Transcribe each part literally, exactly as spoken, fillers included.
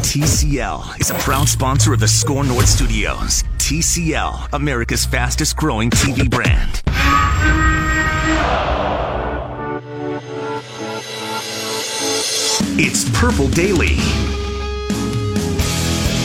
T C L is a proud sponsor of the Score North Studios. T C L, America's fastest growing T V brand. It's Purple Daily.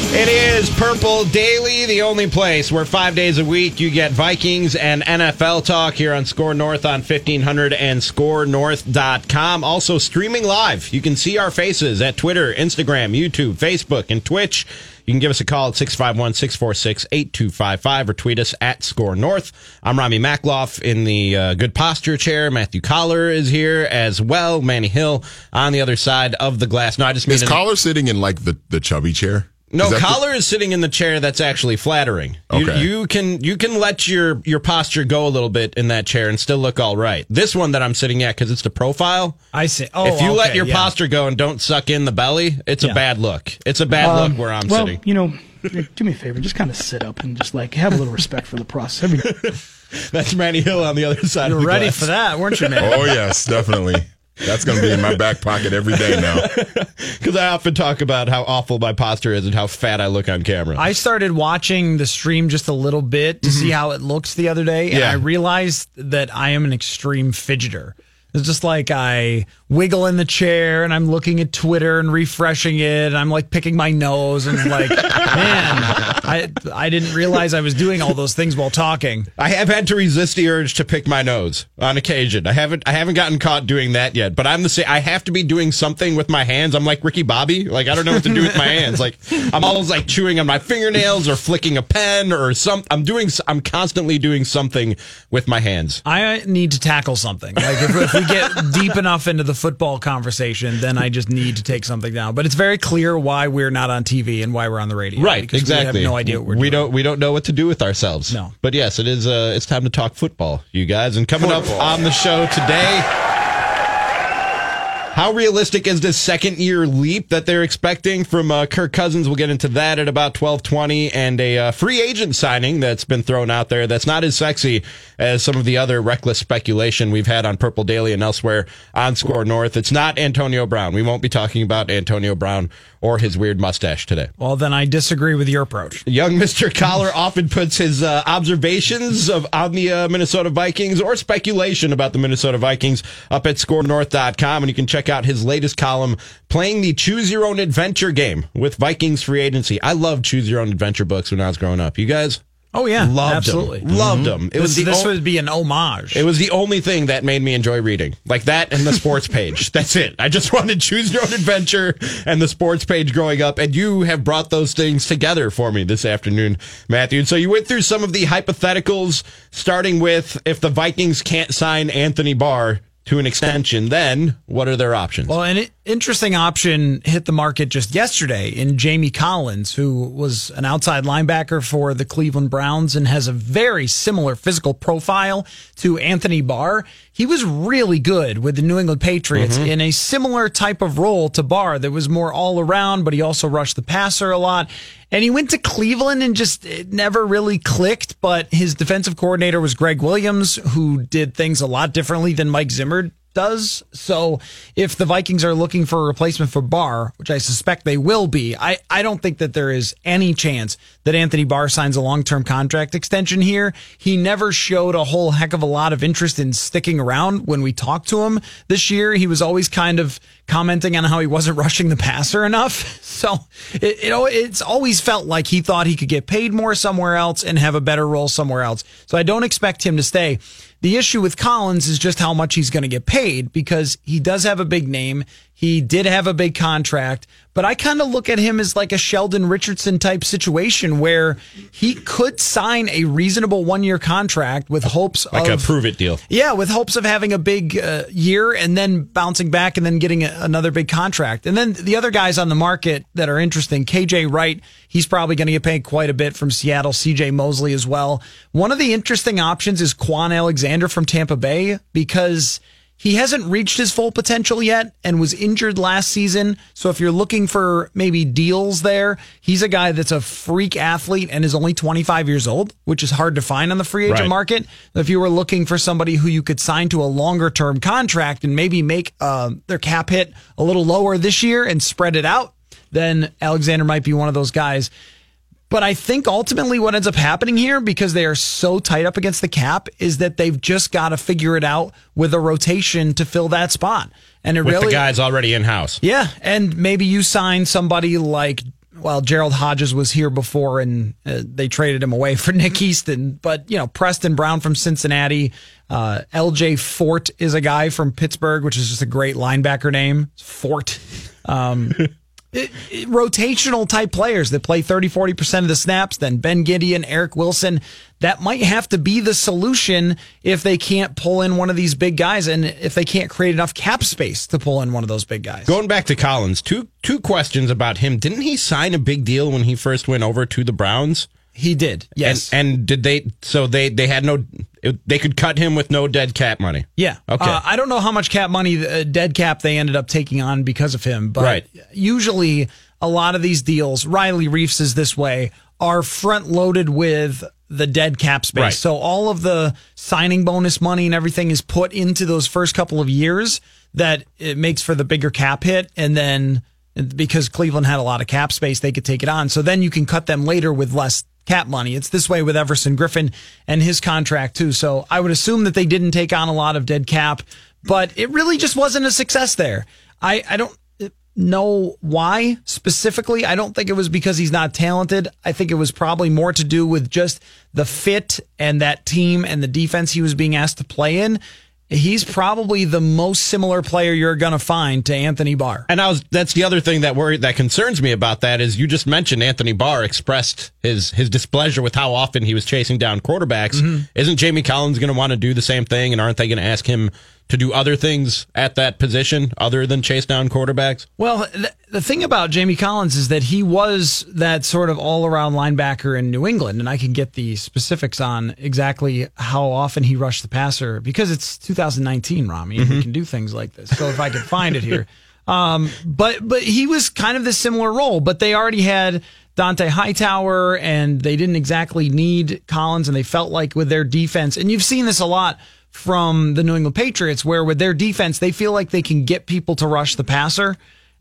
It is Purple Daily, the only place where five days a week you get Vikings and N F L talk here on Score North on fifteen hundred and score north dot com. Also streaming live. You can see our faces at Twitter, Instagram, YouTube, Facebook, and Twitch. You can give us a call at six five one, six four six, eight two five five or tweet us at Score North. I'm Rami Makhlouf in the uh, good posture chair. Matthew Collar is here as well. Manny Hill on the other side of the glass. No, I just mean... Is an- Collar sitting in like the, the chubby chair? No, is Collar the- is sitting in the chair that's actually flattering. Okay. You, you can you can let your, your posture go a little bit in that chair and still look all right. This one that I'm sitting at, because it's the profile. I see. Oh, if you okay, let your yeah. posture go and don't suck in the belly, it's yeah. a bad look. It's a bad um, look where I'm well, sitting. You know, do me a favor, just kind of sit up and just like have a little respect for the process. That's Manny Hill on the other side. You're of the ready glass. For that, weren't you, man? Oh yes, definitely. That's going to be in my back pocket every day now. Because I often talk about how awful my posture is and how fat I look on camera. I started watching the stream just a little bit to mm-hmm. see how it looks the other day, and yeah. I realized that I am an extreme fidgeter. It's just like I wiggle in the chair, and I'm looking at Twitter and refreshing it, and I'm like picking my nose, and like, man, I I didn't realize I was doing all those things while talking. I have had to resist the urge to pick my nose on occasion. I haven't I haven't gotten caught doing that yet, but I'm the same. I have to be doing something with my hands. I'm like Ricky Bobby. Like I don't know what to do with my hands. Like I'm always like chewing on my fingernails or flicking a pen or some. I'm doing. I'm constantly doing something with my hands. I need to tackle something. Like if, if we get deep enough into the football conversation, then I just need to take something down. But it's very clear why we're not on T V and why we're on the radio. Right, because exactly. We have no idea what we're we doing. Don't, we don't know what to do with ourselves. No. But yes, it is. Uh, it's time to talk football, you guys. And coming football. Up on the show today, how realistic is this second-year leap that they're expecting from uh, Kirk Cousins? We'll get into that at about twelve twenty, and a uh, free agent signing that's been thrown out there that's not as sexy as some of the other reckless speculation we've had on Purple Daily and elsewhere on Score North. It's not Antonio Brown. We won't be talking about Antonio Brown or his weird mustache today. Well, then I disagree with your approach. Young Mister Collar often puts his uh, observations of on the uh, Minnesota Vikings or speculation about the Minnesota Vikings up at score north dot com, and you can check out his latest column playing the Choose Your Own Adventure game with Vikings free agency. I loved Choose Your Own Adventure books when I was growing up. You guys? Oh yeah, loved absolutely them. Mm-hmm. Loved them. It this, was the this o- would be an homage. It was the only thing that made me enjoy reading, like that and the sports page. That's it. I just wanted Choose Your Own Adventure and the sports page growing up, and you have brought those things together for me this afternoon, Matthew. So you went through some of the hypotheticals, starting with if the Vikings can't sign Anthony Barr to an extension, then what are their options? Well, an interesting option hit the market just yesterday in Jamie Collins, who was an outside linebacker for the Cleveland Browns and has a very similar physical profile to Anthony Barr. He was really good with the New England Patriots mm-hmm. in a similar type of role to Barr that was more all around, but he also rushed the passer a lot. And he went to Cleveland and just it never really clicked, but his defensive coordinator was Greg Williams, who did things a lot differently than Mike Zimmer does. So if the Vikings are looking for a replacement for Barr, which I suspect they will be, I, I don't think that there is any chance that Anthony Barr signs a long-term contract extension here. He never showed a whole heck of a lot of interest in sticking around when we talked to him this year. He was always kind of commenting on how he wasn't rushing the passer enough. So, it, you know, it's always felt like he thought he could get paid more somewhere else and have a better role somewhere else. So I don't expect him to stay. The issue with Collins is just how much he's going to get paid, because he does have a big name. He did have a big contract, but I kind of look at him as like a Sheldon Richardson type situation where he could sign a reasonable one-year contract with hopes like of... a prove-it deal. Yeah, with hopes of having a big uh, year and then bouncing back and then getting a, another big contract. And then the other guys on the market that are interesting, K J Wright, he's probably going to get paid quite a bit from Seattle, C J Mosley as well. One of the interesting options is Quan Alexander from Tampa Bay, because... he hasn't reached his full potential yet and was injured last season. So if you're looking for maybe deals there, he's a guy that's a freak athlete and is only twenty-five years old, which is hard to find on the free agent right. market. If you were looking for somebody who you could sign to a longer-term contract and maybe make uh, their cap hit a little lower this year and spread it out, then Alexander might be one of those guys. But I think ultimately what ends up happening here, because they are so tight up against the cap, is that they've just got to figure it out with a rotation to fill that spot. And it with really, the guys already in-house. Yeah, and maybe you sign somebody like, well, Gerald Hodges was here before and uh, they traded him away for Nick Easton. But, you know, Preston Brown from Cincinnati, uh, L J Fort is a guy from Pittsburgh, which is just a great linebacker name, Fort. Um It, it, rotational type players that play thirty, forty percent of the snaps, then Ben Gideon, Eric Wilson, that might have to be the solution if they can't pull in one of these big guys and if they can't create enough cap space to pull in one of those big guys. Going back to Collins, two two questions about him. Didn't he sign a big deal when he first went over to the Browns? He did, yes. And, and did they? So they, they had no. They could cut him with no dead cap money. Yeah. Okay. Uh, I don't know how much cap money, uh, dead cap, they ended up taking on because of him, but right. usually a lot of these deals, Riley Reiff is this way, are front loaded with the dead cap space. Right. So all of the signing bonus money and everything is put into those first couple of years that it makes for the bigger cap hit, and then because Cleveland had a lot of cap space, they could take it on. So then you can cut them later with less cap money. It's this way with Everson Griffin and his contract too. So I would assume that they didn't take on a lot of dead cap, but it really just wasn't a success there. I, I don't know why specifically. I don't think it was because he's not talented. I think it was probably more to do with just the fit and that team and the defense he was being asked to play in. He's probably the most similar player you're going to find to Anthony Barr. And I was, that's the other thing that worry, that concerns me about that is you just mentioned Anthony Barr expressed his, his displeasure with how often he was chasing down quarterbacks. Mm-hmm. Isn't Jamie Collins going to want to do the same thing, and aren't they going to ask him to do other things at that position other than chase down quarterbacks? Well, th- the thing about Jamie Collins is that he was that sort of all-around linebacker in New England, and I can get the specifics on exactly how often he rushed the passer, because it's two thousand nineteen, Rami, and mm-hmm. we can do things like this. So if I could find it here. Um, but but he was kind of this similar role, but they already had Dante Hightower, and they didn't exactly need Collins, and they felt like with their defense, and you've seen this a lot from the New England Patriots, where with their defense, they feel like they can get people to rush the passer.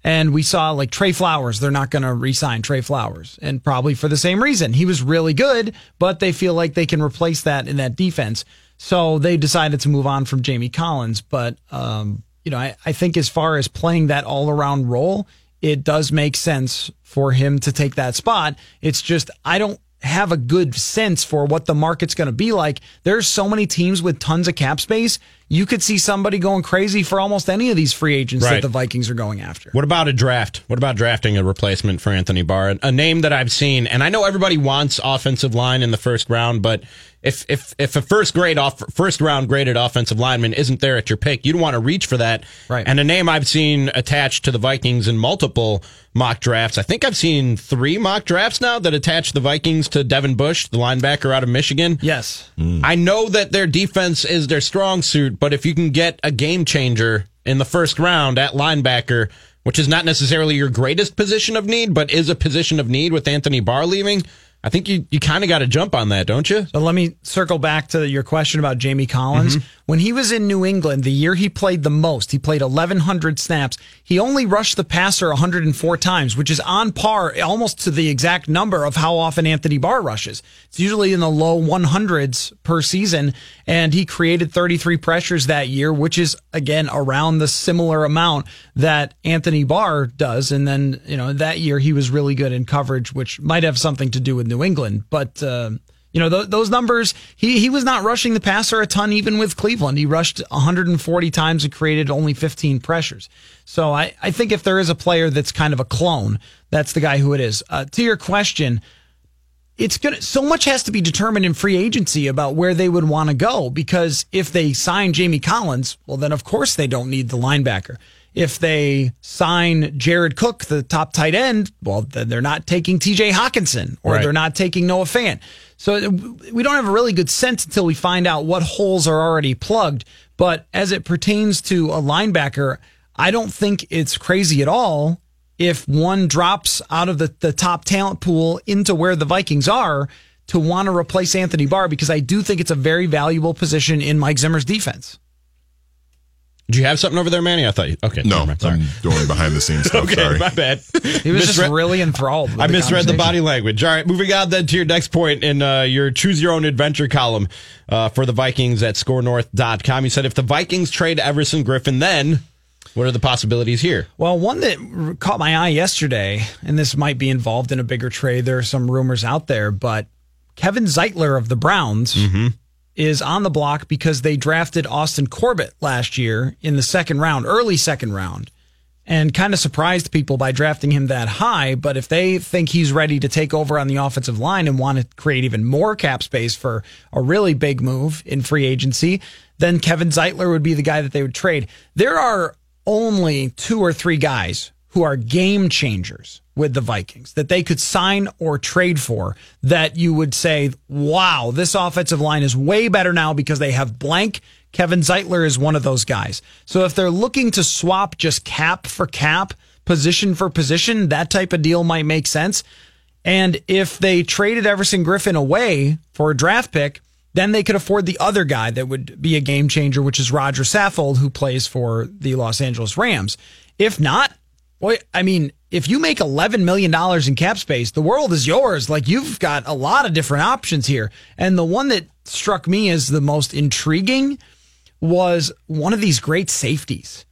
And we saw like Trey Flowers, they're not going to re-sign Trey Flowers, and probably for the same reason. He was really good, but they feel like they can replace that in that defense. So they decided to move on from Jamie Collins. But, um, you know, I, I think as far as playing that all-around role, it does make sense for him to take that spot. It's just I don't have a good sense for what the market's going to be like. There's so many teams with tons of cap space. You could see somebody going crazy for almost any of these free agents right. that the Vikings are going after. What about a draft? What about drafting a replacement for Anthony Barr? A name that I've seen, and I know everybody wants offensive line in the first round, but if if if a first grade off first round graded offensive lineman isn't there at your pick, you don't want to reach for that. Right. And a name I've seen attached to the Vikings in multiple mock drafts. I think I've seen three mock drafts now that attach the Vikings to Devin Bush, the linebacker out of Michigan. Yes. Mm. I know that their defense is their strong suit, but if you can get a game changer in the first round at linebacker, which is not necessarily your greatest position of need, but is a position of need with Anthony Barr leaving, I think you, you kind of got to jump on that, don't you? So let me circle back to your question about Jamie Collins. Mm-hmm. When he was in New England, the year he played the most, he played eleven hundred snaps. He only rushed the passer one hundred four times, which is on par almost to the exact number of how often Anthony Barr rushes. It's usually in the low hundreds per season, and he created thirty-three pressures that year, which is, again, around the similar amount that Anthony Barr does. And then, you know, that year he was really good in coverage, which might have something to do with New England, but... Uh, You know, th- those numbers, he, he was not rushing the passer a ton, even with Cleveland. He rushed one hundred forty times and created only fifteen pressures. So I, I think if there is a player that's kind of a clone, that's the guy who it is. Uh, to your question, it's gonna, so much has to be determined in free agency about where they would want to go, because if they sign Jamie Collins, well, then of course they don't need the linebacker. If they sign Jared Cook, the top tight end, well, then they're not taking T J Hockenson, or right. they're not taking Noah Fant. So we don't have a really good sense until we find out what holes are already plugged. But as it pertains to a linebacker, I don't think it's crazy at all if one drops out of the, the top talent pool into where the Vikings are to want to replace Anthony Barr, because I do think it's a very valuable position in Mike Zimmer's defense. Do you have something over there, Manny? I thought you... Okay, no, I'm doing behind-the-scenes stuff, okay, sorry. my bad. He was misread, just really enthralled with I the misread the body language. All right, moving on then to your next point in uh, your choose-your-own-adventure column uh, for the Vikings at score north dot com. You said if the Vikings trade Everson Griffin, then what are the possibilities here? Well, one that caught my eye yesterday, and this might be involved in a bigger trade. There are some rumors out there, but Kevin Zeitler of the Browns... Mm-hmm. is on the block because they drafted Austin Corbett last year in the second round, early second round, and kind of surprised people by drafting him that high. But if they think he's ready to take over on the offensive line and want to create even more cap space for a really big move in free agency, then Kevin Zeitler would be the guy that they would trade. There are only two or three guys who are game changers with the Vikings that they could sign or trade for that you would say, wow, this offensive line is way better now because they have blank. Kevin Zeitler is one of those guys. So if they're looking to swap just cap for cap, position for position, that type of deal might make sense. And if they traded Everson Griffin away for a draft pick, then they could afford the other guy that would be a game changer, which is Roger Saffold, who plays for the Los Angeles Rams. If not, boy, I mean, if you make eleven million dollars in cap space, the world is yours. Like, you've got a lot of different options here. And the one that struck me as the most intriguing was one of these great safeties.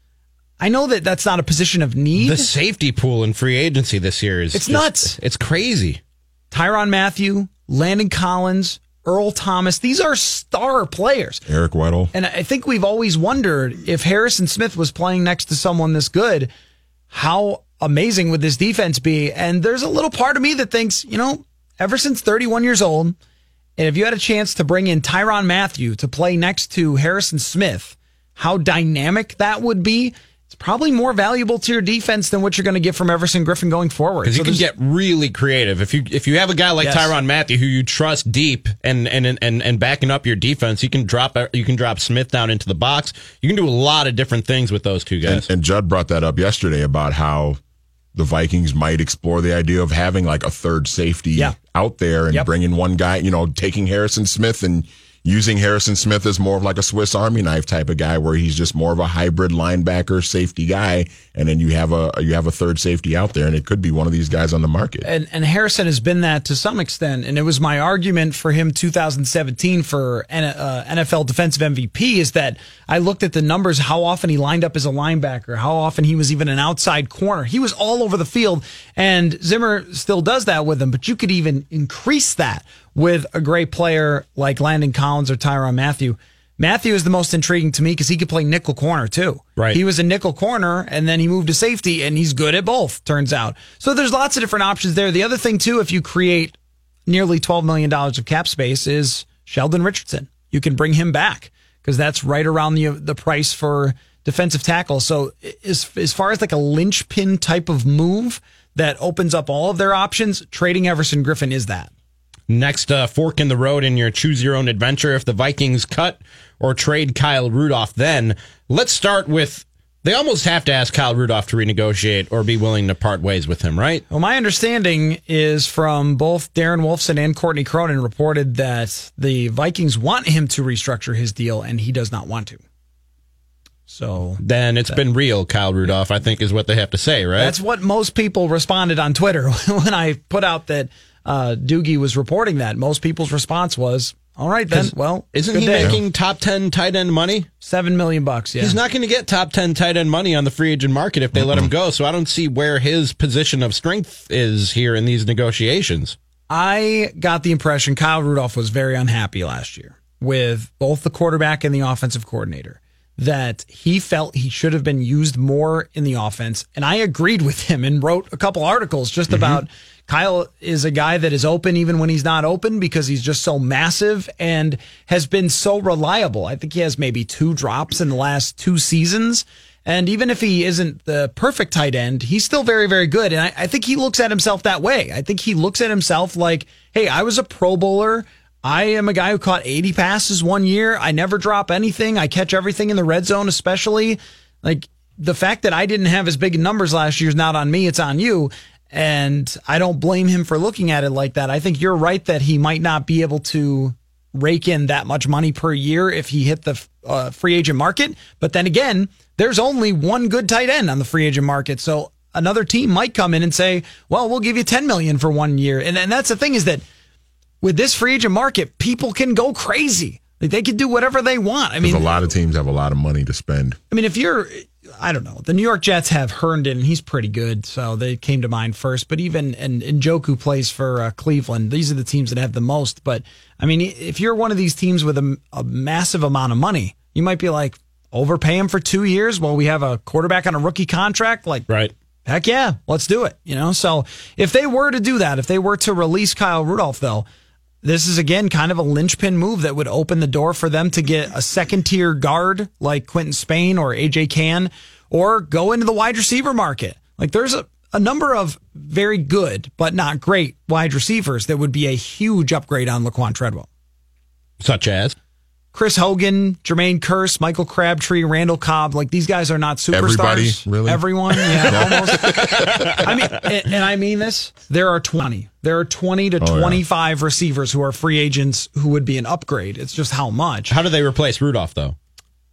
I know that that's not a position of need. The safety pool in free agency this year is it's just, nuts. It's crazy. Tyrann Mathieu, Landon Collins, Earl Thomas. These are star players. Eric Weddle. And I think we've always wondered if Harrison Smith was playing next to someone this good, how amazing would this defense be? And there's a little part of me that thinks, you know, Everson's thirty-one years old, and if you had a chance to bring in Tyrann Mathieu to play next to Harrison Smith, how dynamic that would be. It's probably more valuable to your defense than what you're going to get from Everson Griffin going forward. Because so you can get really creative. If you if you have a guy like yes. Tyrann Mathieu who you trust deep and and and and backing up your defense, you can drop you can drop Smith down into the box. You can do a lot of different things with those two guys. And, and Judd brought that up yesterday about how the Vikings might explore the idea of having like a third safety yeah. out there and yep. bringing one guy, you know, taking Harrison Smith and using Harrison Smith as more of like a Swiss Army knife type of guy, where he's just more of a hybrid linebacker safety guy, and then you have a you have a third safety out there, and it could be one of these guys on the market. And and Harrison has been that to some extent, and it was my argument for him two thousand seventeen for N F L Defensive M V P is that I looked at the numbers, how often he lined up as a linebacker, how often he was even an outside corner. He was all over the field, and Zimmer still does that with him, but you could even increase that with a great player like Landon Collins or Tyrann Mathieu. Mathieu is the most intriguing to me because he could play nickel corner too. Right. He was a nickel corner, and then he moved to safety, and he's good at both, turns out. So there's lots of different options there. The other thing, too, if you create nearly twelve million dollars of cap space, is Sheldon Richardson. You can bring him back because that's right around the the price for defensive tackle. So as, as far as like a linchpin type of move that opens up all of their options, trading Everson Griffin is that. Next uh, fork in the road in your choose-your-own-adventure. If the Vikings cut or trade Kyle Rudolph, then let's start with They almost have to ask Kyle Rudolph to renegotiate or be willing to part ways with him, right? Well, my understanding is from both Darren Wolfson and Courtney Cronin reported that the Vikings want him to restructure his deal, and he does not want to. So then it's that, been real, Kyle Rudolph, I think is what they have to say, right? That's what most people responded on Twitter when I put out that uh, Doogie was reporting that. Most people's response was, all right, then. Well, isn't he day. making top ten tight end money? Seven million bucks. Yeah, he's not going to get top ten tight end money on the free agent market if they mm-hmm. let him go. So I don't see where his position of strength is here in these negotiations. I got the impression Kyle Rudolph was very unhappy last year with both the quarterback and the offensive coordinator. That he felt he should have been used more in the offense, and I agreed with him and wrote a couple articles just mm-hmm. about. Kyle is a guy that is open even when he's not open because he's just so massive and has been so reliable. I think he has maybe two drops in the last two seasons. And even if he isn't the perfect tight end, he's still very, very good. And I, I think he looks at himself that way. I think he looks at himself like, hey, I was a Pro Bowler. I am a guy who caught eighty passes one year. I never drop anything. I catch everything in the red zone, especially. Like, the fact that I didn't have as big numbers last year is not on me. It's on you. And I don't blame him for looking at it like that. I think you're right that he might not be able to rake in that much money per year if he hit the uh, free agent market. But then again, there's only one good tight end on the free agent market. So another team might come in and say, well, we'll give you ten million dollars for one year. And, and that's the thing is that with this free agent market, people can go crazy. Like, they can do whatever they want. I mean, a lot of teams have a lot of money to spend. I mean, if you're... I don't know. The New York Jets have Herndon. He's pretty good, so they came to mind first. But even and Njoku plays for uh, Cleveland. These are the teams that have the most. But, I mean, if you're one of these teams with a, a massive amount of money, you might be like, overpay him for two years while we have a quarterback on a rookie contract? Like, right. Heck yeah, let's do it. You know. So if they were to do that, if they were to release Kyle Rudolph, though, this is, again, kind of a linchpin move that would open the door for them to get a second-tier guard like Quentin Spain or A J Cann, or go into the wide receiver market. Like, there's a, a number of very good but not great wide receivers that would be a huge upgrade on Laquan Treadwell. Such as? Chris Hogan, Jermaine Kearse, Michael Crabtree, Randall Cobb. Like, these guys are not superstars. Everybody, really? Everyone, yeah, almost. I mean, and, and I mean this, there are twenty. There are twenty to twenty-five oh, yeah. receivers who are free agents who would be an upgrade. It's just how much. How do they replace Rudolph, though?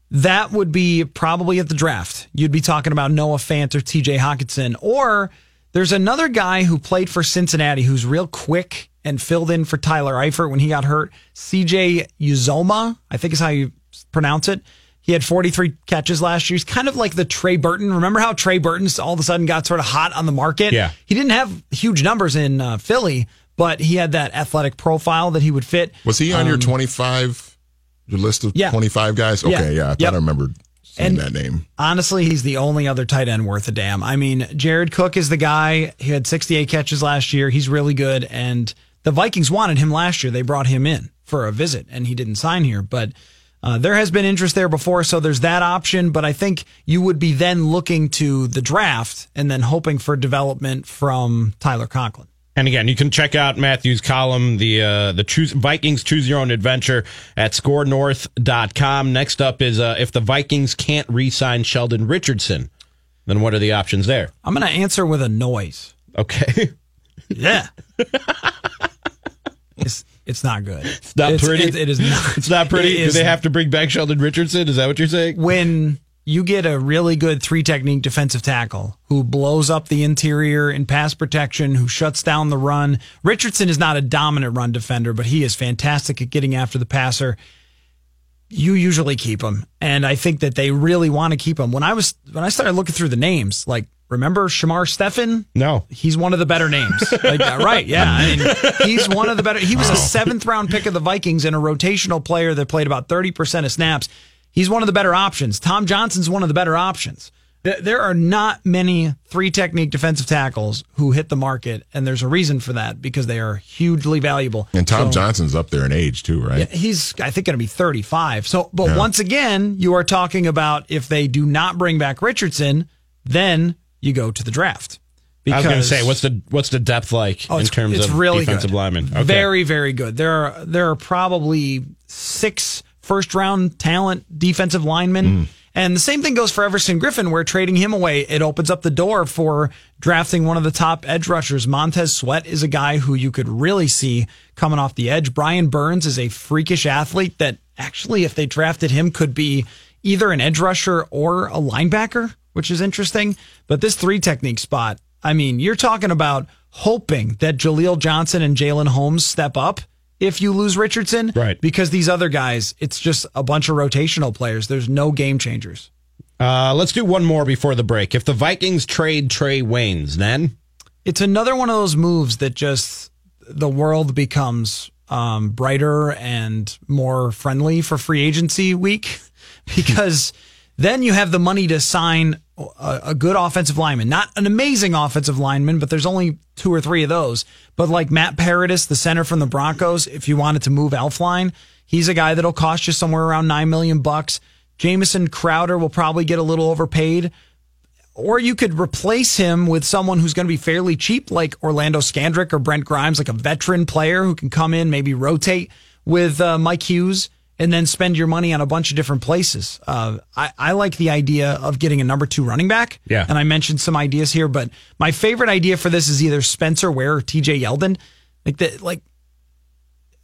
That would be probably at the draft. You'd be talking about Noah Fant or T J Hockenson. Or there's another guy who played for Cincinnati who's real quick and filled in for Tyler Eifert when he got hurt. C J Uzoma, I think is how you pronounce it. He had forty-three catches last year. He's kind of like the Trey Burton. Remember how Trey Burton all of a sudden got sort of hot on the market? Yeah. He didn't have huge numbers in uh, Philly, but he had that athletic profile that he would fit. Was he on um, your twenty-five, your list of yeah. twenty-five guys? Okay, yeah, yeah I thought yep. I remembered seeing and that name. Honestly, he's the only other tight end worth a damn. I mean, Jared Cook is the guy. He had sixty-eight catches last year. He's really good, and the Vikings wanted him last year. They brought him in for a visit, and he didn't sign here. But uh, there has been interest there before, so there's that option. But I think you would be then looking to the draft and then hoping for development from Tyler Conklin. And again, you can check out Matthew's column, the uh, the choose, Vikings Choose Your Own Adventure, at score north dot com. Next up is uh, if the Vikings can't re-sign Sheldon Richardson, then what are the options there? I'm going to answer with a noise. Okay. Yeah. It's, it's not good. It's not it's, pretty. It, it is not. It's not pretty. It Do they have to bring back Sheldon Richardson? Is that what you're saying? When you get a really good three technique defensive tackle who blows up the interior in pass protection, who shuts down the run. Richardson is not a dominant run defender, but he is fantastic at getting after the passer. You usually keep him, and I think that they really want to keep him. When I was when I started looking through the names, like, remember Shamar Stephen? No. He's one of the better names. Like, right, yeah. I mean, he's one of the better. He was a seventh-round pick of the Vikings and a rotational player that played about thirty percent of snaps. He's one of the better options. Tom Johnson's one of the better options. There are not many three-technique defensive tackles who hit the market, and there's a reason for that, because they are hugely valuable. And Tom so, Johnson's up there in age, too, right? Yeah, he's, I think, going to be thirty-five. So, But yeah. once again, you are talking about if they do not bring back Richardson, then you go to the draft. Because, I was going to say, what's the what's the depth like oh, in terms of really defensive good. linemen? Okay. Very, very good. There are there are probably six first round talent defensive linemen, mm. And the same thing goes for Everson Griffin, where trading him away, it opens up the door for drafting one of the top edge rushers. Montez Sweat is a guy who you could really see coming off the edge. Brian Burns is a freakish athlete that actually, if they drafted him, could be either an edge rusher or a linebacker, which is interesting. But this three technique spot, I mean, you're talking about hoping that Jaleel Johnson and Jalen Holmes step up if you lose Richardson, right? Because these other guys, it's just a bunch of rotational players. There's no game changers. Uh, let's do one more before the break. If the Vikings trade Trey Waynes, then? It's another one of those moves that just the world becomes um, brighter and more friendly for free agency week, because then you have the money to sign a, a good offensive lineman. Not an amazing offensive lineman, but there's only two or three of those. But like Matt Paradis, the center from the Broncos, if you wanted to move Elflein, he's a guy that'll cost you somewhere around nine million dollars bucks. Jamison Crowder will probably get a little overpaid. Or you could replace him with someone who's going to be fairly cheap, like Orlando Scandrick or Brent Grimes, like a veteran player who can come in, maybe rotate with uh, Mike Hughes, and then spend your money on a bunch of different places. Uh, I, I like the idea of getting a number two running back. Yeah. And I mentioned some ideas here, but my favorite idea for this is either Spencer Ware or T J Yeldon. Like the, like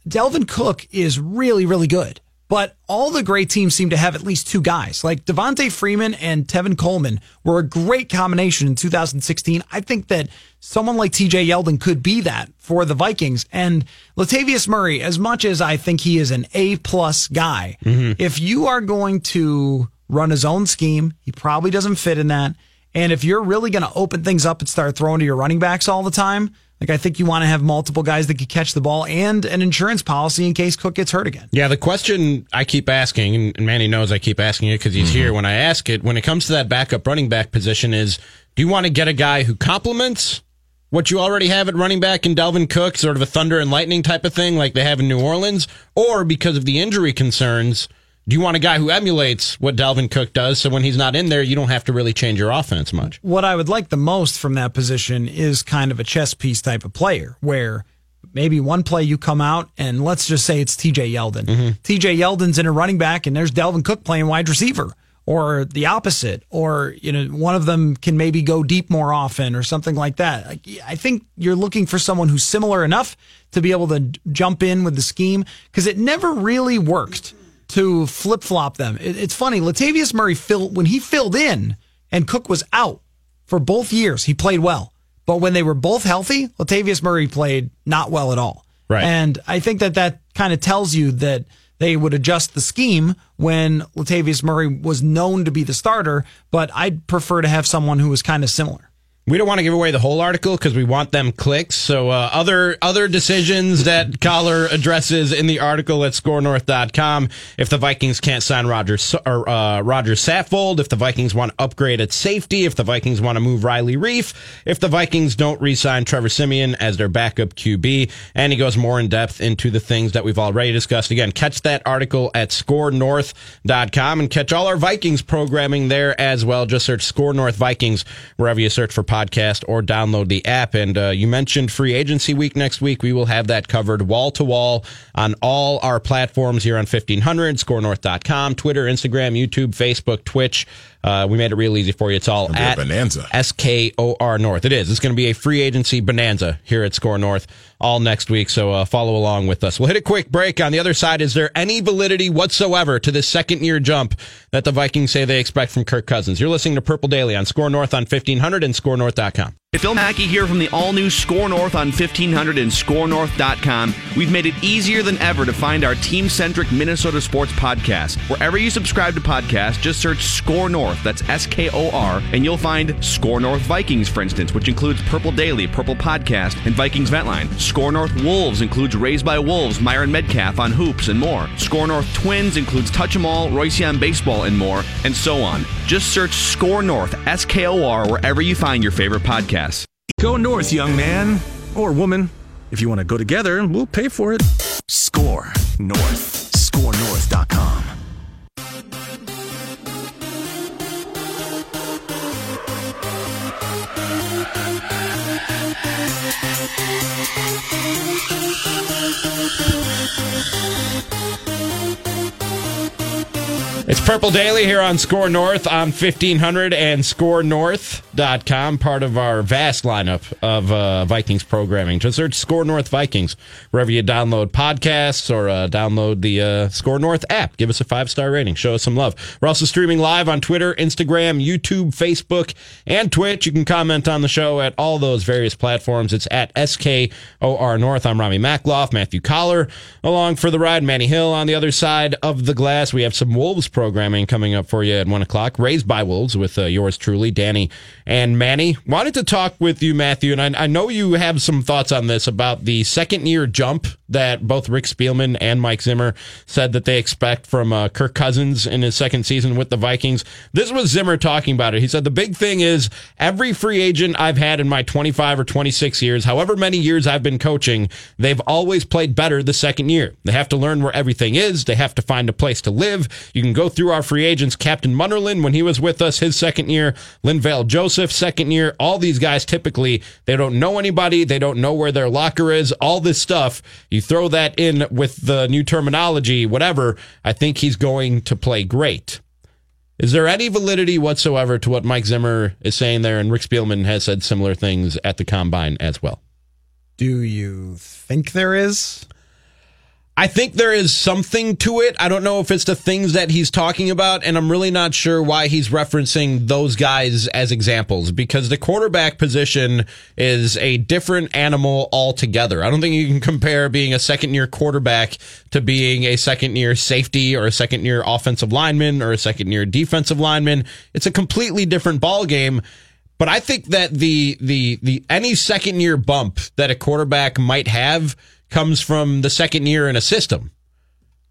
Dalvin Cook is really, really good, but all the great teams seem to have at least two guys. Like Devontae Freeman and Tevin Coleman were a great combination in two thousand sixteen. I think that someone like T J Yeldon could be that for the Vikings. And Latavius Murray, as much as I think he is an A-plus guy, mm-hmm. if you are going to run his own scheme, he probably doesn't fit in that. And if you're really going to open things up and start throwing to your running backs all the time, like, I think you want to have multiple guys that could catch the ball and an insurance policy in case Cook gets hurt again. Yeah, the question I keep asking, and Manny knows I keep asking it because he's mm-hmm. here when I ask it, when it comes to that backup running back position is, do you want to get a guy who complements what you already have at running back in Dalvin Cook, sort of a thunder and lightning type of thing like they have in New Orleans, or because of the injury concerns, do you want a guy who emulates what Dalvin Cook does so when he's not in there, you don't have to really change your offense much? What I would like the most from that position is kind of a chess piece type of player where maybe one play you come out and let's just say it's T J Yeldon. Mm-hmm. T J Yeldon's in a running back and there's Dalvin Cook playing wide receiver or the opposite, or you know one of them can maybe go deep more often or something like that. Like, I think you're looking for someone who's similar enough to be able to jump in with the scheme because it never really worked to flip-flop them. It's funny, Latavius Murray, filled, when he filled in and Cook was out for both years, he played well. But when they were both healthy, Latavius Murray played not well at all. Right. And I think that that kind of tells you that they would adjust the scheme when Latavius Murray was known to be the starter, but I'd prefer to have someone who was kind of similar. We don't want to give away the whole article because we want them clicks. So uh, other other decisions that Collar addresses in the article at score north dot com. If the Vikings can't sign Roger or, uh, Roger Saffold, if the Vikings want to upgrade at safety, if the Vikings want to move Riley Reiff, if the Vikings don't re-sign Trevor Siemian as their backup Q B, and he goes more in depth into the things that we've already discussed. Again, catch that article at score north dot com and catch all our Vikings programming there as well. Just search Score North Vikings wherever you search for podcasts. Podcast or download the app. And uh, you mentioned free agency week next week. We will have that covered wall to wall on all our platforms here on fifteen hundred, score north dot com, Twitter, Instagram, YouTube, Facebook, Twitch. Uh, we made it real easy for you. It's all at bonanza. S K O R North. It is. It's going to be a free agency bonanza here at Score North all next week. So uh, follow along with us. We'll hit a quick break. On the other side, is there any validity whatsoever to this second year jump that the Vikings say they expect from Kirk Cousins? You're listening to Purple Daily on Score North on fifteen hundred and score north dot com. Phil Mackey here from the all-new Score North on fifteen hundred and score north dot com. We've made it easier than ever to find our team-centric Minnesota sports podcast. Wherever you subscribe to podcasts, just search Score North, that's S K O R, and you'll find Score North Vikings, for instance, which includes Purple Daily, Purple Podcast, and Vikings Ventline. Score North Wolves includes Raised by Wolves, Myron Metcalf on Hoops, and more. Score North Twins includes Touch 'Em All, Royce on Baseball, and more, and so on. Just search Score North, S K O R, wherever you find your favorite podcast. Go north, young man or woman. If you want to go together, we'll pay for it. Score North. score north dot com. Purple Daily here on Score North on fifteen hundred and score north dot com, part of our vast lineup of uh, Vikings programming. Just search Score North Vikings wherever you download podcasts or uh, download the uh, Score North app. Give us a five-star rating. Show us some love. We're also streaming live on Twitter, Instagram, YouTube, Facebook, and Twitch. You can comment on the show at all those various platforms. It's at S K O R North. I'm Rami Makhlouf, Matthew Collar along for the ride, Manny Hill on the other side of the glass. We have some Wolves programming. Programming coming up for you at one o'clock. Raised by Wolves with uh, yours truly, Danny and Manny. Wanted to talk with you, Matthew, and I, I know you have some thoughts on this about the second-year jump that both Rick Spielman and Mike Zimmer said that they expect from uh, Kirk Cousins in his second season with the Vikings. This was Zimmer talking about it. He said, the big thing is every free agent I've had in my twenty-five or twenty-six years, however many years I've been coaching, they've always played better the second year. They have to learn where everything is. They have to find a place to live. You can go through our free agents, Captain Munderlin, when he was with us, his second year, Linval Joseph, second year, all these guys typically, they don't know anybody, they don't know where their locker is, all this stuff. You throw that in with the new terminology, whatever, I think he's going to play great. Is there any validity whatsoever to what Mike Zimmer is saying there? And Rick Spielman has said similar things at the Combine as well. Do you think there is? I think there is something to it. I don't know if it's the things that he's talking about, and I'm really not sure why he's referencing those guys as examples, because the quarterback position is a different animal altogether. I don't think you can compare being a second-year quarterback to being a second-year safety or a second-year offensive lineman or a second-year defensive lineman. It's a completely different ballgame. But I think that the the the any second-year bump that a quarterback might have comes from the second year in a system.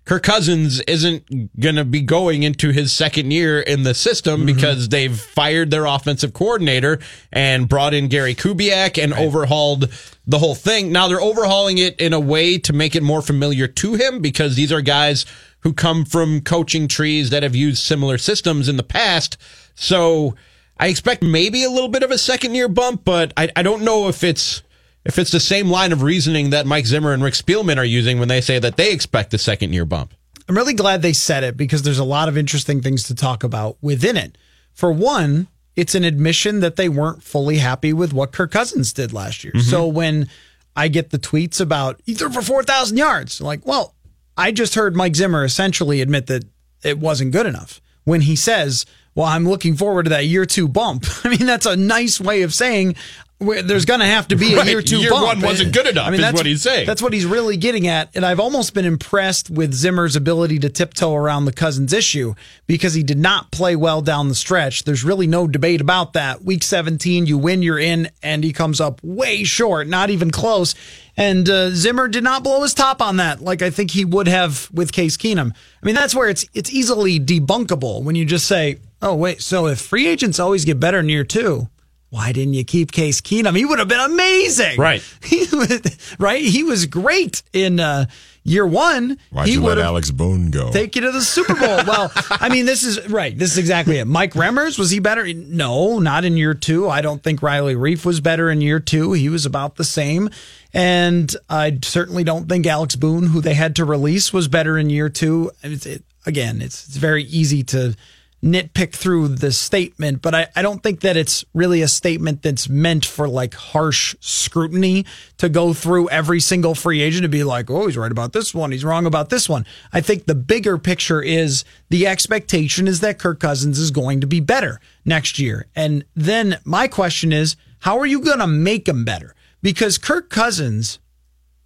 Kirk Cousins isn't going to be going into his second year in the system, mm-hmm. because they've fired their offensive coordinator and brought in Gary Kubiak and right. overhauled the whole thing. Now they're overhauling it in a way to make it more familiar to him, because these are guys who come from coaching trees that have used similar systems in the past. So I expect maybe a little bit of a second year bump, but I, I don't know if it's If it's the same line of reasoning that Mike Zimmer and Rick Spielman are using when they say that they expect a second-year bump. I'm really glad they said it, because there's a lot of interesting things to talk about within it. For one, it's an admission that they weren't fully happy with what Kirk Cousins did last year. Mm-hmm. So when I get the tweets about, he threw for four thousand yards, I'm like, well, I just heard Mike Zimmer essentially admit that it wasn't good enough when he says, well, I'm looking forward to that year two bump. I mean, that's a nice way of saying Where there's going to have to be a right. year two year bump. Year one wasn't good enough, I mean, is what he's saying. That's what he's really getting at, and I've almost been impressed with Zimmer's ability to tiptoe around the Cousins issue, because he did not play well down the stretch. There's really no debate about that. Week seventeen, you win, you're in, and he comes up way short, not even close. And uh, Zimmer did not blow his top on that like I think he would have with Case Keenum. I mean, that's where it's it's easily debunkable when you just say, oh, wait, so if free agents always get better in year two, why didn't you keep Case Keenum? He would have been amazing. Right. He would, right? He was great in uh, year one. Why'd he you let Alex Boone go? Take you to the Super Bowl. Well, I mean, this is right. This is exactly it. Mike Remmers, was he better? No, not in year two. I don't think Riley Reiff was better in year two. He was about the same. And I certainly don't think Alex Boone, who they had to release, was better in year two. It's, it, again, it's, it's very easy to nitpick through the statement, but I, I don't think that it's really a statement that's meant for like harsh scrutiny to go through every single free agent to be like, oh, he's right about this one, he's wrong about this one. I think the bigger picture is the expectation is that Kirk Cousins is going to be better next year. And then my question is, how are you going to make him better? Because Kirk Cousins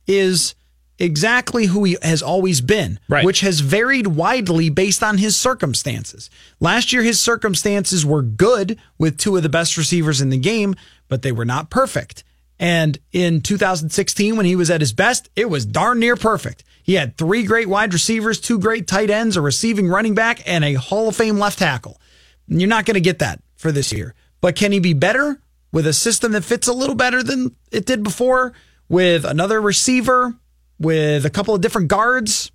is exactly who he has always been, right. which has varied widely based on his circumstances. Last year, his circumstances were good with two of the best receivers in the game, but they were not perfect. And in two thousand sixteen, when he was at his best, it was darn near perfect. He had three great wide receivers, two great tight ends, a receiving running back, and a Hall of Fame left tackle. You're not going to get that for this year. But can he be better with a system that fits a little better than it did before, with another receiver, with a couple of different guards?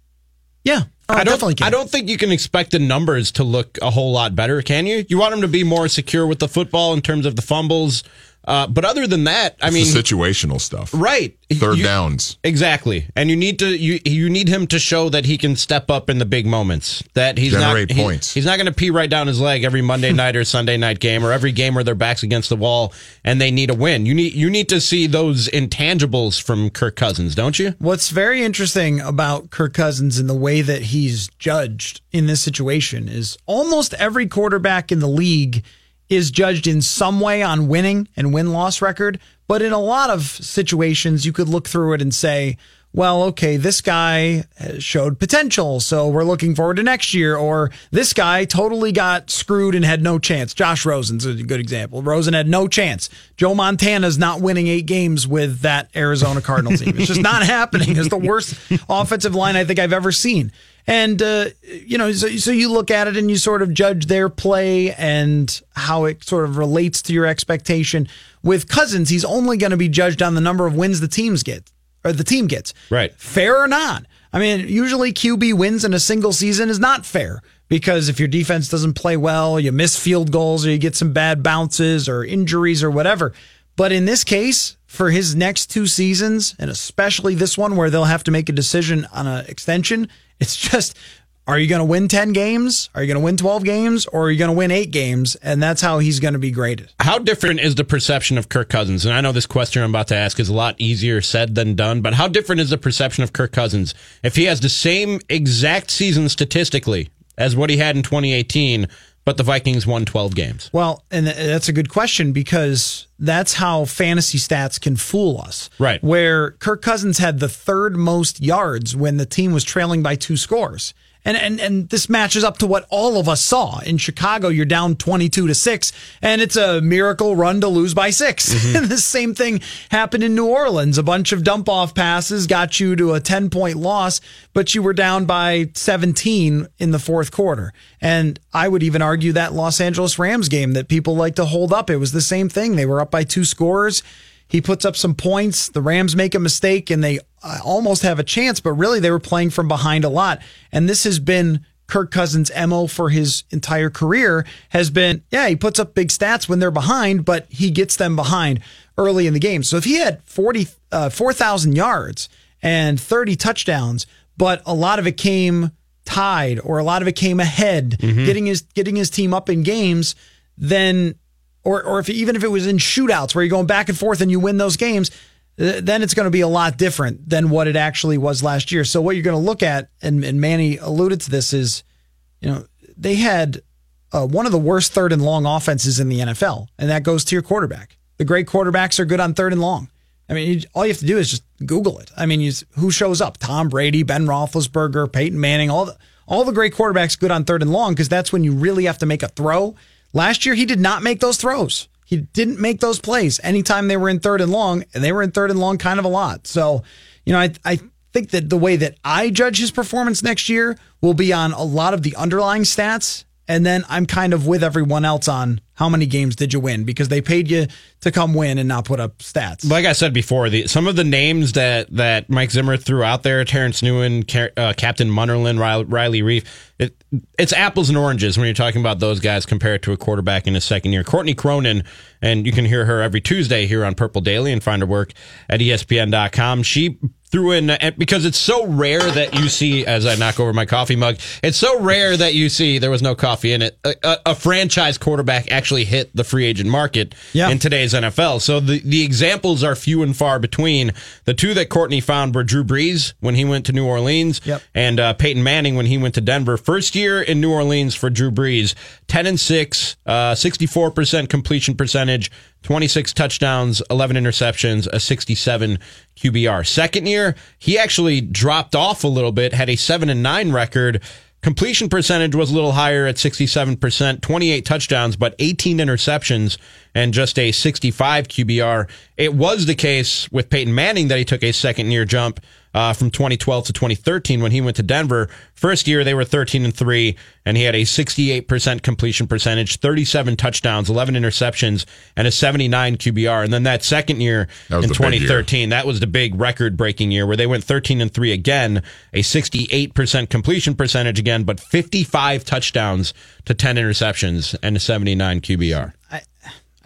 Yeah, oh, I don't, definitely can. I don't think you can expect the numbers to look a whole lot better, can you? You want him to be more secure with the football in terms of the fumbles, Uh, but other than that, I it's mean, the situational stuff, right? Third you, downs, exactly. And you need to you you need him to show that he can step up in the big moments. That he's Generate not points. He, he's not going to pee right down his leg every Monday night or Sunday night game or every game where their back's against the wall and they need a win. You need you need to see those intangibles from Kirk Cousins, don't you? What's very interesting about Kirk Cousins and the way that he's judged in this situation is almost every quarterback in the league is judged in some way on winning and win-loss record. But in a lot of situations, you could look through it and say, well, okay, this guy showed potential, so we're looking forward to next year. Or this guy totally got screwed and had no chance. Josh Rosen's a good example. Rosen had no chance. Joe Montana's not winning eight games with that Arizona Cardinals team. It's just not happening. It's the worst offensive line I think I've ever seen. And, uh, you know, so, so you look at it and you sort of judge their play and how it sort of relates to your expectation. With Cousins, he's only going to be judged on the number of wins the teams get, or the team gets. Right. Fair or not. I mean, usually Q B wins in a single season is not fair because if your defense doesn't play well, you miss field goals or you get some bad bounces or injuries or whatever. But in this case, for his next two seasons, and especially this one where they'll have to make a decision on an extension, it's just, are you going to win ten games? Are you going to win twelve games? Or are you going to win eight games? And that's how he's going to be graded. How different is the perception of Kirk Cousins? And I know this question I'm about to ask is a lot easier said than done, but how different is the perception of Kirk Cousins if he has the same exact season statistically as what he had in twenty eighteen, but the Vikings won twelve games? Well, and that's a good question because that's how fantasy stats can fool us. Right. Where Kirk Cousins had the third most yards when the team was trailing by two scores. And, and and this matches up to what all of us saw. In Chicago, you're down twenty-two to six, and it's a miracle run to lose by six. Mm-hmm. And the same thing happened in New Orleans. A bunch of dump-off passes got you to a ten-point loss, but you were down by seventeen in the fourth quarter. And I would even argue that Los Angeles Rams game that people like to hold up, it was the same thing. They were up by two scores. He puts up some points. The Rams make a mistake, and they almost have a chance, but really they were playing from behind a lot. And this has been Kirk Cousins' M O for his entire career, has been, yeah, he puts up big stats when they're behind, but he gets them behind early in the game. So if he had forty, uh, four thousand yards and thirty touchdowns, but a lot of it came tied or a lot of it came ahead, mm-hmm. getting his getting his team up in games, then... Or, or if even if it was in shootouts where you're going back and forth and you win those games, then it's going to be a lot different than what it actually was last year. So what you're going to look at, and, and Manny alluded to this, is you know they had uh, one of the worst third and long offenses in the N F L, and that goes to your quarterback. The great quarterbacks are good on third and long. I mean, you, all you have to do is just Google it. I mean, you, who shows up? Tom Brady, Ben Roethlisberger, Peyton Manning, all the, all the great quarterbacks good on third and long because that's when you really have to make a throw. Last year, he did not make those throws. He didn't make those plays anytime they were in third and long, and they were in third and long kind of a lot. So, you know, I I think that the way that I judge his performance next year will be on a lot of the underlying stats, and then I'm kind of with everyone else on how many games did you win because they paid you to come win and not put up stats. Like I said before, the, some of the names that, that Mike Zimmer threw out there, Terrence Newman, uh, Captain Munnerlyn, Riley, Riley Reiff, it, it's apples and oranges when you're talking about those guys compared to a quarterback in his second year. Courtney Cronin, and you can hear her every Tuesday here on Purple Daily and find her work at E S P N dot com. She threw in, because it's so rare that you see, as I knock over my coffee mug, it's so rare that you see, there was no coffee in it, a, a, a franchise quarterback actually actually hit the free agent market yeah. in today's N F L. So the, the examples are few and far between. The two that Courtney found were Drew Brees when he went to New Orleans yep. and uh, Peyton Manning when he went to Denver. First year in New Orleans for Drew Brees, ten and six, uh, sixty-four percent completion percentage, twenty-six touchdowns, eleven interceptions, a sixty-seven Q B R. Second year, he actually dropped off a little bit, had a seven and nine record. Completion percentage was a little higher at sixty-seven percent, twenty-eight touchdowns, but eighteen interceptions and just a sixty-five Q B R. It was the case with Peyton Manning that he took a second-year jump uh, from twenty twelve to twenty thirteen when he went to Denver. First year, they were thirteen and three, and he had a sixty-eight percent completion percentage, thirty-seven touchdowns, eleven interceptions, and a seventy-nine Q B R. And then that second year that in twenty thirteen, that was the big record-breaking year where they went thirteen and three again, a sixty-eight percent completion percentage again, but fifty-five touchdowns to ten interceptions and a seventy-nine Q B R. I-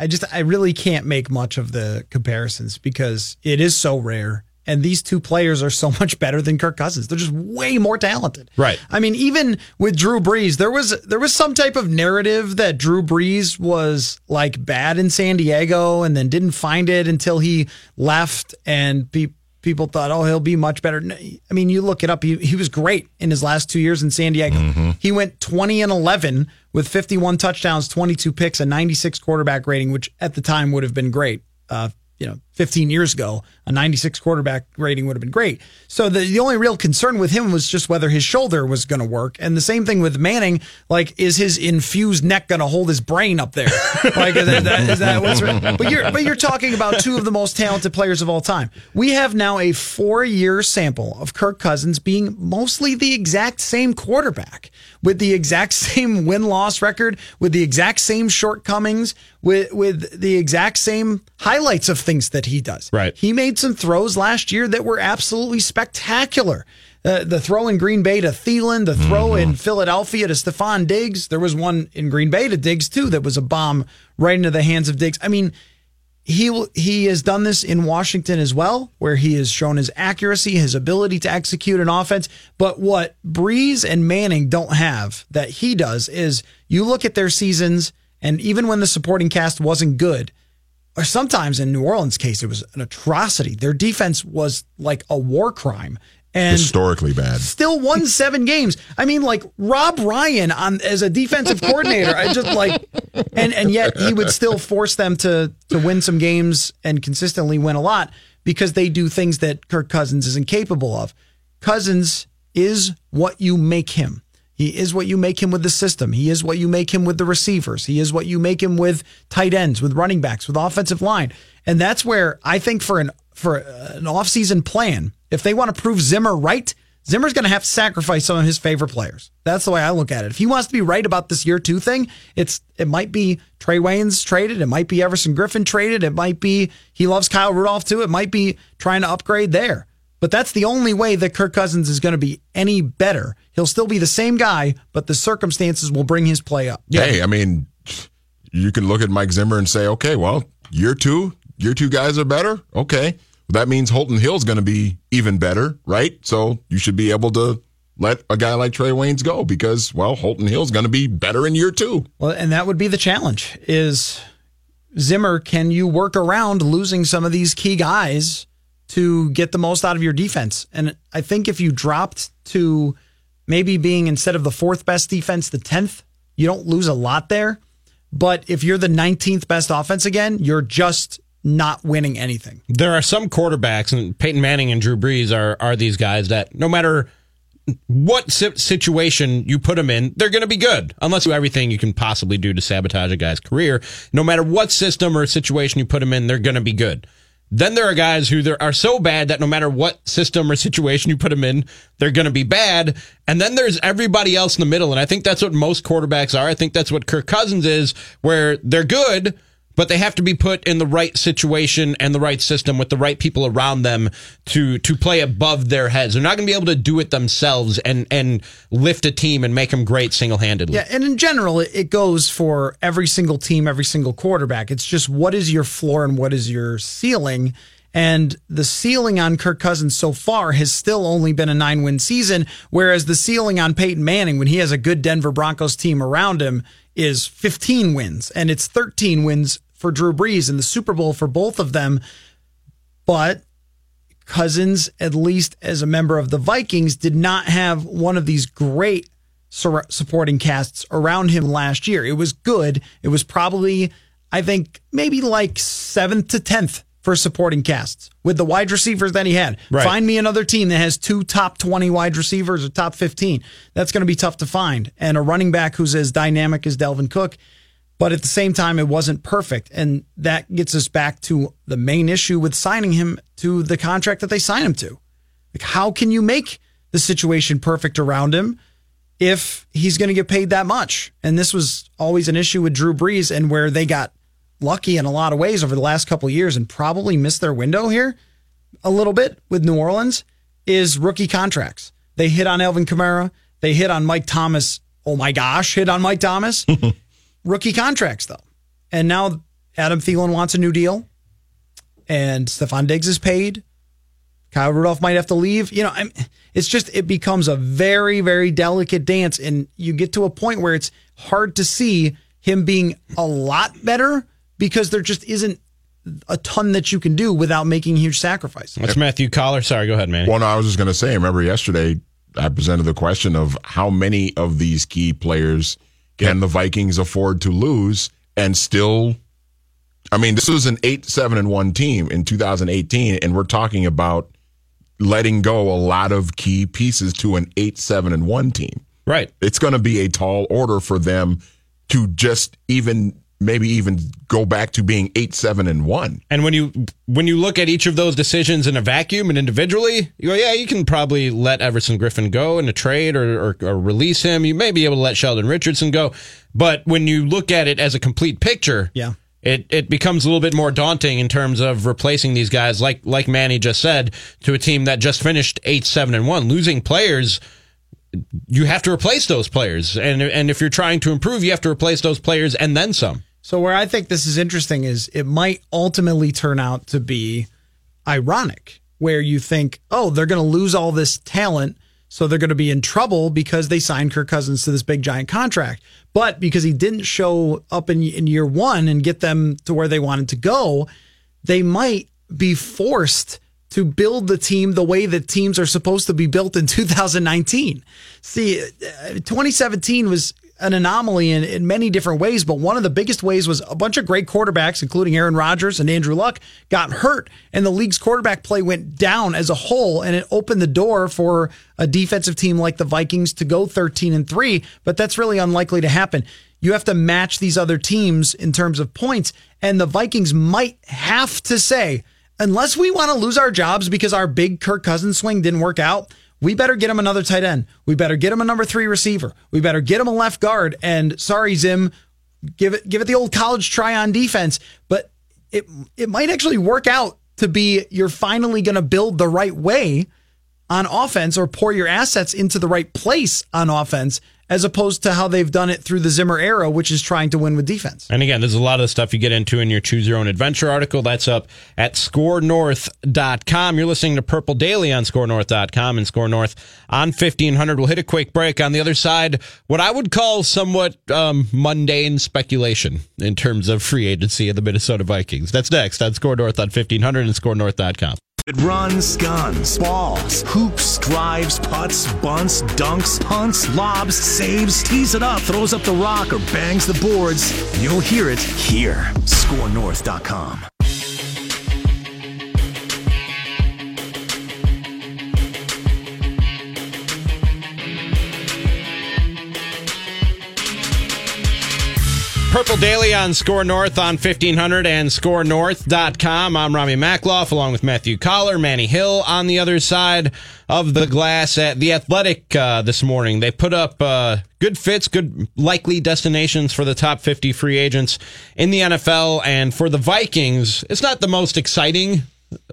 I just, I really can't make much of the comparisons because it is so rare. And these two players are so much better than Kirk Cousins. They're just way more talented. Right. I mean, even with Drew Brees, there was there was some type of narrative that Drew Brees was like bad in San Diego and then didn't find it until he left. And pe- people thought, oh, he'll be much better. I mean, you look it up. He, he was great in his last two years in San Diego. Mm-hmm. He went twenty and eleven with fifty-one touchdowns, twenty-two picks, a ninety-six quarterback rating, which at the time would have been great. Uh, you know, fifteen years ago, a ninety-six quarterback rating would have been great. So the, the only real concern with him was just whether his shoulder was going to work. And the same thing with Manning, like, is his infused neck going to hold his brain up there? Like, is that, is that what's right? But you're, but you're talking about two of the most talented players of all time. We have now a four-year sample of Kirk Cousins being mostly the exact same quarterback with the exact same win-loss record, with the exact same shortcomings, with, with the exact same highlights of things that he does. Right. He made some throws last year that were absolutely spectacular. Uh, the throw in Green Bay to Thielen, the throw mm-hmm. in Philadelphia to Stephon Diggs. There was one in Green Bay to Diggs, too, that was a bomb right into the hands of Diggs. I mean, he he has done this in Washington as well, where he has shown his accuracy, his ability to execute an offense. But what Brees and Manning don't have that he does is you look at their seasons, and even when the supporting cast wasn't good, or sometimes in New Orleans' case, it was an atrocity. Their defense was like a war crime. And historically bad. Still won seven games. I mean, like Rob Ryan on as a defensive coordinator. I just like, and and yet he would still force them to to win some games and consistently win a lot because they do things that Kirk Cousins is incapable of. Cousins is what you make him. He is what you make him with the system. He is what you make him with the receivers. He is what you make him with tight ends, with running backs, with offensive line. And that's where I think for an for an offseason plan, if they want to prove Zimmer right, Zimmer's going to have to sacrifice some of his favorite players. That's the way I look at it. If he wants to be right about this year two thing, it's it might be Trey Waynes traded. It might be Everson Griffin traded. It might be he loves Kyle Rudolph too. It might be trying to upgrade there. But that's the only way that Kirk Cousins is going to be any better. He'll still be the same guy, but the circumstances will bring his play up. Yeah. Hey, I mean, you can look at Mike Zimmer and say, okay, well, year two, year two guys are better. Okay. Well, that means Holton Hill's going to be even better, right? So you should be able to let a guy like Trey Waynes go because, well, Holton Hill's going to be better in year two. Well, and that would be the challenge is, Zimmer, can you work around losing some of these key guys to get the most out of your defense? And I think if you dropped to maybe being instead of the fourth best defense, the tenth, you don't lose a lot there. But if you're the nineteenth best offense again, you're just not winning anything. There are some quarterbacks, and Peyton Manning and Drew Brees are are these guys that no matter what situation you put them in, they're going to be good, unless you do everything you can possibly do to sabotage a guy's career. No matter what system or situation you put them in, they're going to be good. Then there are guys who there are so bad that no matter what system or situation you put them in, they're going to be bad. And then there's everybody else in the middle. And I think that's what most quarterbacks are. I think that's what Kirk Cousins is, where they're good, but they have to be put in the right situation and the right system with the right people around them to to play above their heads. They're not going to be able to do it themselves and and lift a team and make them great single-handedly. Yeah, and in general, it goes for every single team, every single quarterback. It's just what is your floor and what is your ceiling? And the ceiling on Kirk Cousins so far has still only been a nine-win season, whereas the ceiling on Peyton Manning, when he has a good Denver Broncos team around him, is fifteen wins, and it's thirteen wins for Drew Brees in the Super Bowl for both of them. But Cousins, at least as a member of the Vikings, did not have one of these great sur- supporting casts around him last year. It was good. It was probably, I think, maybe like seventh to tenth for supporting casts with the wide receivers that he had. Right. Find me another team that has two top twenty wide receivers or top fifteen. That's going to be tough to find. And a running back who's as dynamic as Dalvin Cook. But at the same time, it wasn't perfect. And that gets us back to the main issue with signing him to the contract that they sign him to. Like, how can you make the situation perfect around him if he's going to get paid that much? And this was always an issue with Drew Brees and where they got lucky in a lot of ways over the last couple of years and probably missed their window here a little bit with New Orleans is rookie contracts. They hit on Alvin Kamara. They hit on Mike Thomas. Oh my gosh, hit on Mike Thomas. Rookie contracts, though. And now Adam Thielen wants a new deal, and Stephon Diggs is paid. Kyle Rudolph might have to leave. You know, I'm, it's just, it becomes a very, very delicate dance, and you get to a point where it's hard to see him being a lot better because there just isn't a ton that you can do without making huge sacrifices. That's Matthew Collar. Sorry, go ahead, man. Well, no, I was just going to say, remember yesterday I presented the question of how many of these key players can the Vikings afford to lose and still... I mean, this was an eight seven and one team in two thousand eighteen, and we're talking about letting go a lot of key pieces to an eight seven and one team. Right. It's going to be a tall order for them to just even maybe even go back to being eight seven and one. And when you when you look at each of those decisions in a vacuum and individually, you go, yeah, you can probably let Everson Griffin go in a trade or, or, or release him. You may be able to let Sheldon Richardson go. But when you look at it as a complete picture... yeah. It it becomes a little bit more daunting in terms of replacing these guys, like like Manny just said, to a team that just finished eight seven and one. Losing players, you have to replace those players, and and if you're trying to improve, you have to replace those players and then some. So where I think this is interesting is it might ultimately turn out to be ironic, where you think, oh, they're going to lose all this talent, so they're going to be in trouble because they signed Kirk Cousins to this big, giant contract. But because he didn't show up in, in year one and get them to where they wanted to go, they might be forced to build the team the way that teams are supposed to be built in two thousand nineteen. See, twenty seventeen was an anomaly in, in many different ways, but one of the biggest ways was a bunch of great quarterbacks, including Aaron Rodgers and Andrew Luck, got hurt, and the league's quarterback play went down as a whole, and it opened the door for a defensive team like the Vikings to go thirteen and three, but that's really unlikely to happen. You have to match these other teams in terms of points, and the Vikings might have to say, unless we want to lose our jobs because our big Kirk Cousins swing didn't work out, we better get him another tight end. We better get him a number three receiver. We better get him a left guard. And sorry, Zim, give it give it the old college try on defense. But it it might actually work out to be you're finally going to build the right way on offense or pour your assets into the right place on offense, as opposed to how they've done it through the Zimmer era, which is trying to win with defense. And again, there's a lot of the stuff you get into in your Choose Your Own Adventure article. That's up at score north dot com. You're listening to Purple Daily on score north dot com and Score North on fifteen hundred. We'll hit a quick break. On the other side, what I would call somewhat um, mundane speculation in terms of free agency of the Minnesota Vikings. That's next on Score North on fifteen hundred and score north dot com. It runs, guns, balls, hoops, drives, putts, bunts, dunks, punts, lobs, saves, tees it up, throws up the rock, or bangs the boards. You'll hear it here. score north dot com. Purple Daily on Score North on fifteen hundred and score north dot com. I'm Rami Makhlouf along with Matthew Collar, Manny Hill on the other side of the glass at The Athletic uh, this morning. They put up uh, good fits, good likely destinations for the top fifty free agents in the N F L. And for the Vikings, it's not the most exciting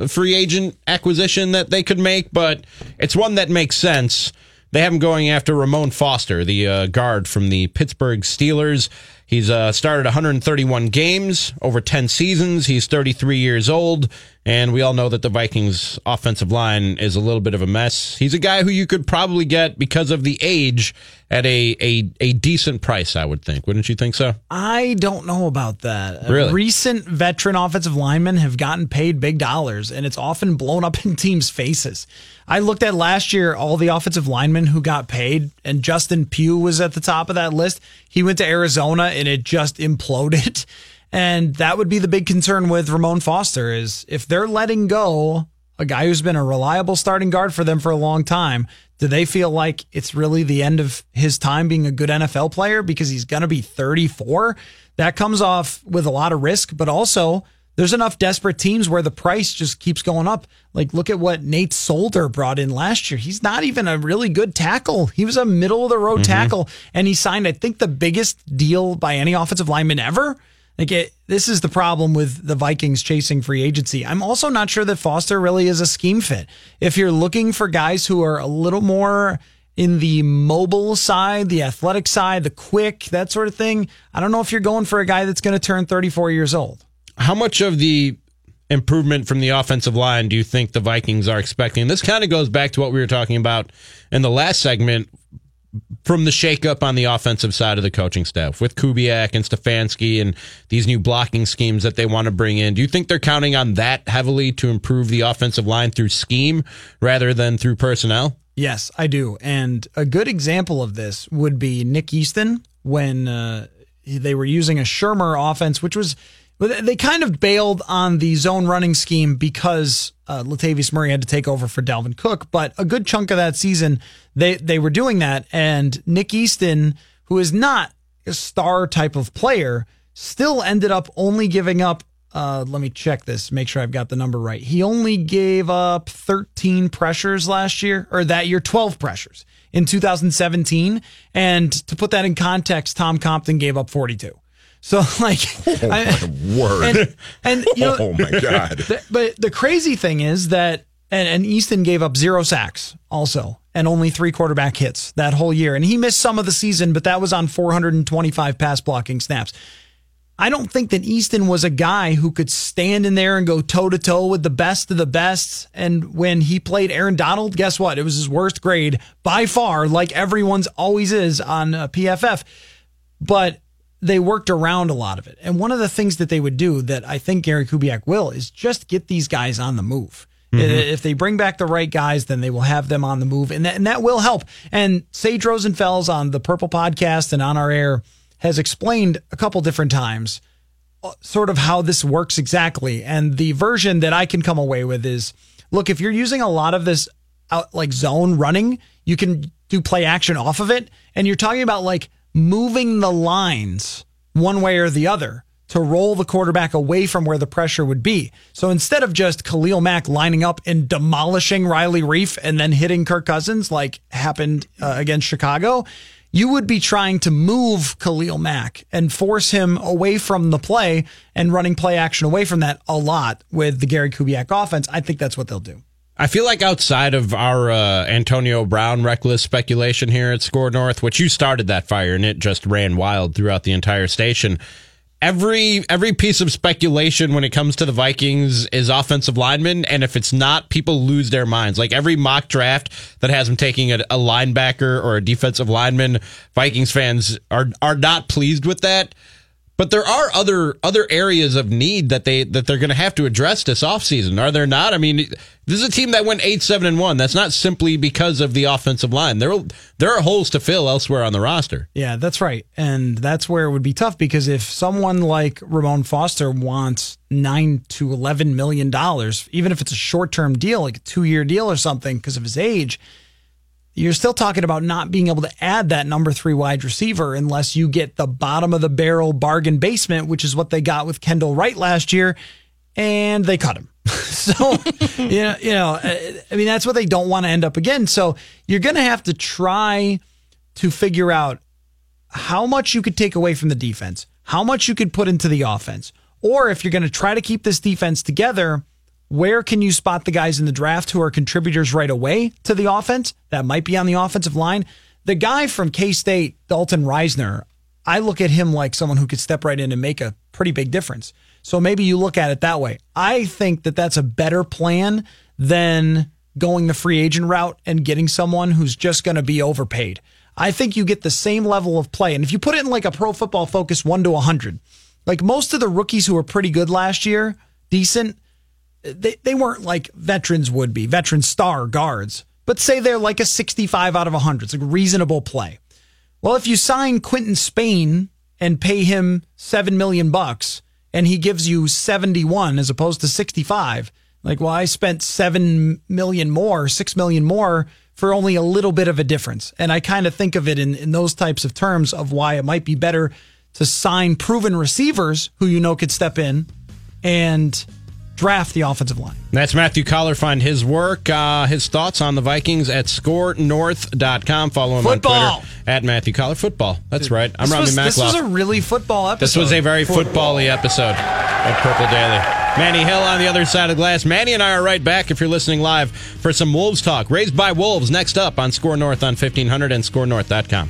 free agent acquisition that they could make, but it's one that makes sense. They have him going after Ramon Foster, the uh, guard from the Pittsburgh Steelers. He's uh, started one hundred thirty-one games over ten seasons. He's thirty-three years old, and we all know that the Vikings' offensive line is a little bit of a mess. He's a guy who you could probably get, because of the age, at a a, a decent price, I would think. Wouldn't you think so? I don't know about that. Really? Recent veteran offensive linemen have gotten paid big dollars, and it's often blown up in teams' faces. I looked at last year all the offensive linemen who got paid, and Justin Pugh was at the top of that list. He went to Arizona, and it just imploded. And that would be the big concern with Ramon Foster, is if they're letting go a guy who's been a reliable starting guard for them for a long time, do they feel like it's really the end of his time being a good N F L player because he's going to be thirty-four? That comes off with a lot of risk, but also there's enough desperate teams where the price just keeps going up. Like, look at what Nate Solder brought in last year. He's not even a really good tackle. He was a middle-of-the-road mm-hmm. tackle, and he signed, I think, the biggest deal by any offensive lineman ever. Like it, this is the problem with the Vikings chasing free agency. I'm also not sure that Foster really is a scheme fit. If you're looking for guys who are a little more in the mobile side, the athletic side, the quick, that sort of thing, I don't know if you're going for a guy that's going to turn thirty-four years old. how much of the improvement from the offensive line do you think the Vikings are expecting? This kind of goes back to what we were talking about in the last segment from the shakeup on the offensive side of the coaching staff with Kubiak and Stefanski and these new blocking schemes that they want to bring in. Do you think they're counting on that heavily to improve the offensive line through scheme rather than through personnel? Yes, I do. And a good example of this would be Nick Easton when uh, they were using a Shermer offense, which was they kind of bailed on the zone running scheme because uh, Latavius Murray had to take over for Dalvin Cook. But a good chunk of that season, they, they were doing that. And Nick Easton, who is not a star type of player, still ended up only giving up. Uh, let me check this, make sure I've got the number right. He only gave up thirteen pressures last year, or that year, twelve pressures in two thousand seventeen. And to put that in context, Tom Compton gave up forty-two. So, like, oh my I, word. And, and, you know, oh my God. The, but the crazy thing is that, and, and Easton gave up zero sacks also, and only three quarterback hits that whole year. And he missed some of the season, but that was on four hundred twenty-five pass blocking snaps. I don't think that Easton was a guy who could stand in there and go toe to toe with the best of the best. And when he played Aaron Donald, guess what? It was his worst grade by far, like everyone's always is on uh, P F F. But they worked around a lot of it. And one of the things that they would do that I think Gary Kubiak will is just get these guys on the move. Mm-hmm. If they bring back the right guys, then they will have them on the move. And that, and that will help. And Sage Rosenfels on the Purple Podcast and on our air has explained a couple different times sort of how this works exactly. And the version that I can come away with is, look, if you're using a lot of this out, like zone running, you can do play action off of it. And you're talking about like moving the lines one way or the other to roll the quarterback away from where the pressure would be. So instead of just Khalil Mack lining up and demolishing Riley Reiff and then hitting Kirk Cousins like happened uh, against Chicago, you would be trying to move Khalil Mack and force him away from the play and running play action away from that a lot with the Gary Kubiak offense. I think that's what they'll do. I feel like outside of our uh, Antonio Brown reckless speculation here at Score North, which you started that fire and it just ran wild throughout the entire station, every every piece of speculation when it comes to the Vikings is offensive linemen, and if it's not, people lose their minds. Like every mock draft that has them taking a, a linebacker or a defensive lineman, Vikings fans are are not pleased with that. But there are other other areas of need that, they, that they're going to have to address this offseason, are there not? I mean, this is a team that went eight seven and one. That's not simply because of the offensive line. There, there are holes to fill elsewhere on the roster. Yeah, that's right. And that's where it would be tough, because if someone like Ramon Foster wants nine to eleven million dollars, even if it's a short-term deal, like a two-year deal or something because of his age, you're still talking about not being able to add that number three wide receiver unless you get the bottom of the barrel bargain basement, which is what they got with Kendall Wright last year, and they cut him. So, you know, you know, I mean, that's what they don't want to end up again. So you're going to have to try to figure out how much you could take away from the defense, how much you could put into the offense, or if you're going to try to keep this defense together, where can you spot the guys in the draft who are contributors right away to the offense? That might be on the offensive line. The guy from K-State, Dalton Reisner, I look at him like someone who could step right in and make a pretty big difference. So maybe you look at it that way. I think that that's a better plan than going the free agent route and getting someone who's just going to be overpaid. I think you get the same level of play. And if you put it in like a Pro Football Focus one to one hundred, like most of the rookies who were pretty good last year, decent, They they weren't like veterans would be, veteran star guards, but say they're like a sixty-five out of one hundred. It's a reasonable play. Well, if you sign Quentin Spain and pay him seven million dollars bucks, and he gives you seventy-one as opposed to sixty-five, like, well, I spent seven million dollars more, six million dollars more for only a little bit of a difference. And I kind of think of it in, in those types of terms of why it might be better to sign proven receivers who you know could step in and draft the offensive line. That's Matthew Collar. Find his work, uh, his thoughts on the Vikings at score north dot com. Follow him football. on Twitter at Matthew Collar. Football. That's Dude, right. I'm Rami Makhlouf. This was a really football episode. This was a very football-y episode of Purple Daily. Manny Hill on the other side of the glass. Manny and I are right back if you're listening live for some Wolves talk. Raised by Wolves next up on Score North on fifteen hundred and score north dot com.